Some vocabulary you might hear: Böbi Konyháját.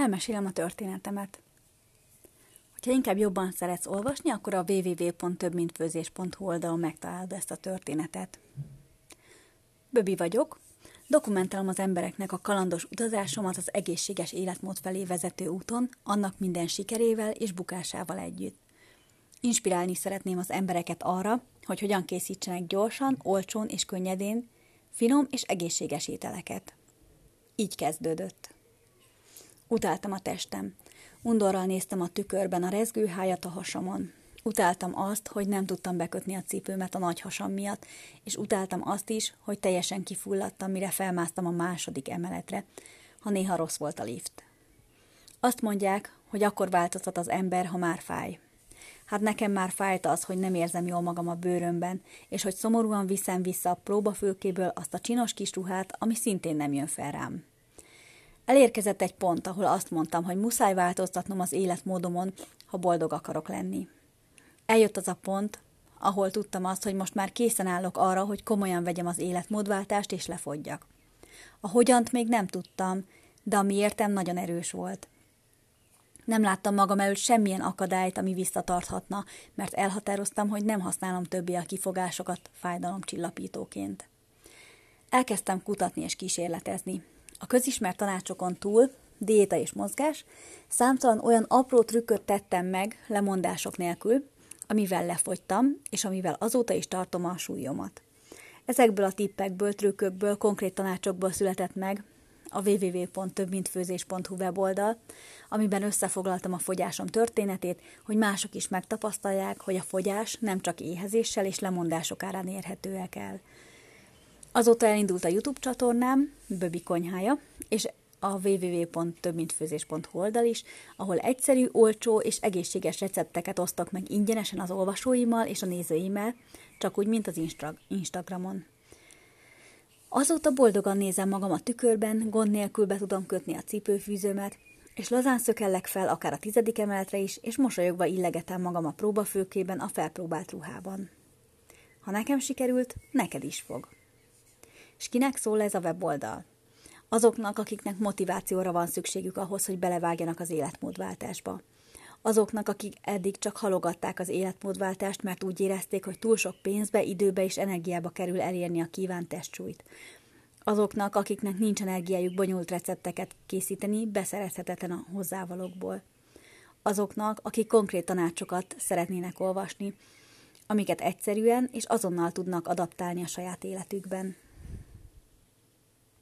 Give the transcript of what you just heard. elmesélem a történetemet. Ha inkább jobban szeretsz olvasni, akkor a www.tobbmintfozes.hu oldalon megtalálod ezt a történetet. Böbi vagyok, dokumentálom az embereknek a kalandos utazásomat az egészséges életmód felé vezető úton, annak minden sikerével és bukásával együtt. Inspirálni szeretném az embereket arra, hogy hogyan készítsenek gyorsan, olcsón és könnyedén finom és egészséges ételeket. Így kezdődött. Utáltam a testem. Undorral néztem a tükörben a rezgő hájat a hasamon. Utáltam azt, hogy nem tudtam bekötni a cipőmet a nagy hasam miatt, és utáltam azt is, hogy teljesen kifulladtam, mire felmásztam a második emeletre, ha néha rossz volt a lift. Azt mondják, hogy akkor változtat az ember, ha már fáj. Hát nekem már fájt az, hogy nem érzem jól magam a bőrömben, és hogy szomorúan viszem vissza a próbafülkéből azt a csinos kis ruhát, ami szintén nem jön fel rám. Elérkezett egy pont, ahol azt mondtam, hogy muszáj változtatnom az életmódomon, ha boldog akarok lenni. Eljött az a pont, ahol tudtam azt, hogy most már készen állok arra, hogy komolyan vegyem az életmódváltást és lefogyjak. A hogyant még nem tudtam, de a miértem nagyon erős volt. Nem láttam magam előtt semmilyen akadályt, ami visszatarthatna, mert elhatároztam, hogy nem használom többé a kifogásokat fájdalomcsillapítóként. Elkezdtem kutatni és kísérletezni. A közismert tanácsokon túl, diéta és mozgás, számtalan olyan apró trükköt tettem meg lemondások nélkül, amivel lefogytam, és amivel azóta is tartom a súlyomat. Ezekből a tippekből, trükkökből, konkrét tanácsokból született meg a www.tobbmintfozes.hu weboldal, amiben összefoglaltam a fogyásom történetét, hogy mások is megtapasztalják, hogy a fogyás nem csak éhezéssel és lemondások árán érhetőek el. Azóta elindult a YouTube csatornám, Böbi Konyhája, és a www.tobbmintfozes.hu oldal is, ahol egyszerű, olcsó és egészséges recepteket osztok meg ingyenesen az olvasóimmal és a nézőimmel, csak úgy, mint az Instagramon. Azóta boldogan nézem magam a tükörben, gond nélkül be tudom kötni a cipőfűzőmet, és lazán szökellek fel akár a 10. emeletre is, és mosolyogva illegetem magam a próbafülkében, a felpróbált ruhában. Ha nekem sikerült, neked is fog. És kinek szól ez a weboldal? Azoknak, akiknek motivációra van szükségük ahhoz, hogy belevágjanak az életmódváltásba. Azoknak, akik eddig csak halogatták az életmódváltást, mert úgy érezték, hogy túl sok pénzbe, időbe és energiába kerül elérni a kívánt testsúlyt. Azoknak, akiknek nincs energiájuk bonyolult recepteket készíteni, beszerezhetetlen a hozzávalókból. Azoknak, akik konkrét tanácsokat szeretnének olvasni, amiket egyszerűen és azonnal tudnak adaptálni a saját életükben.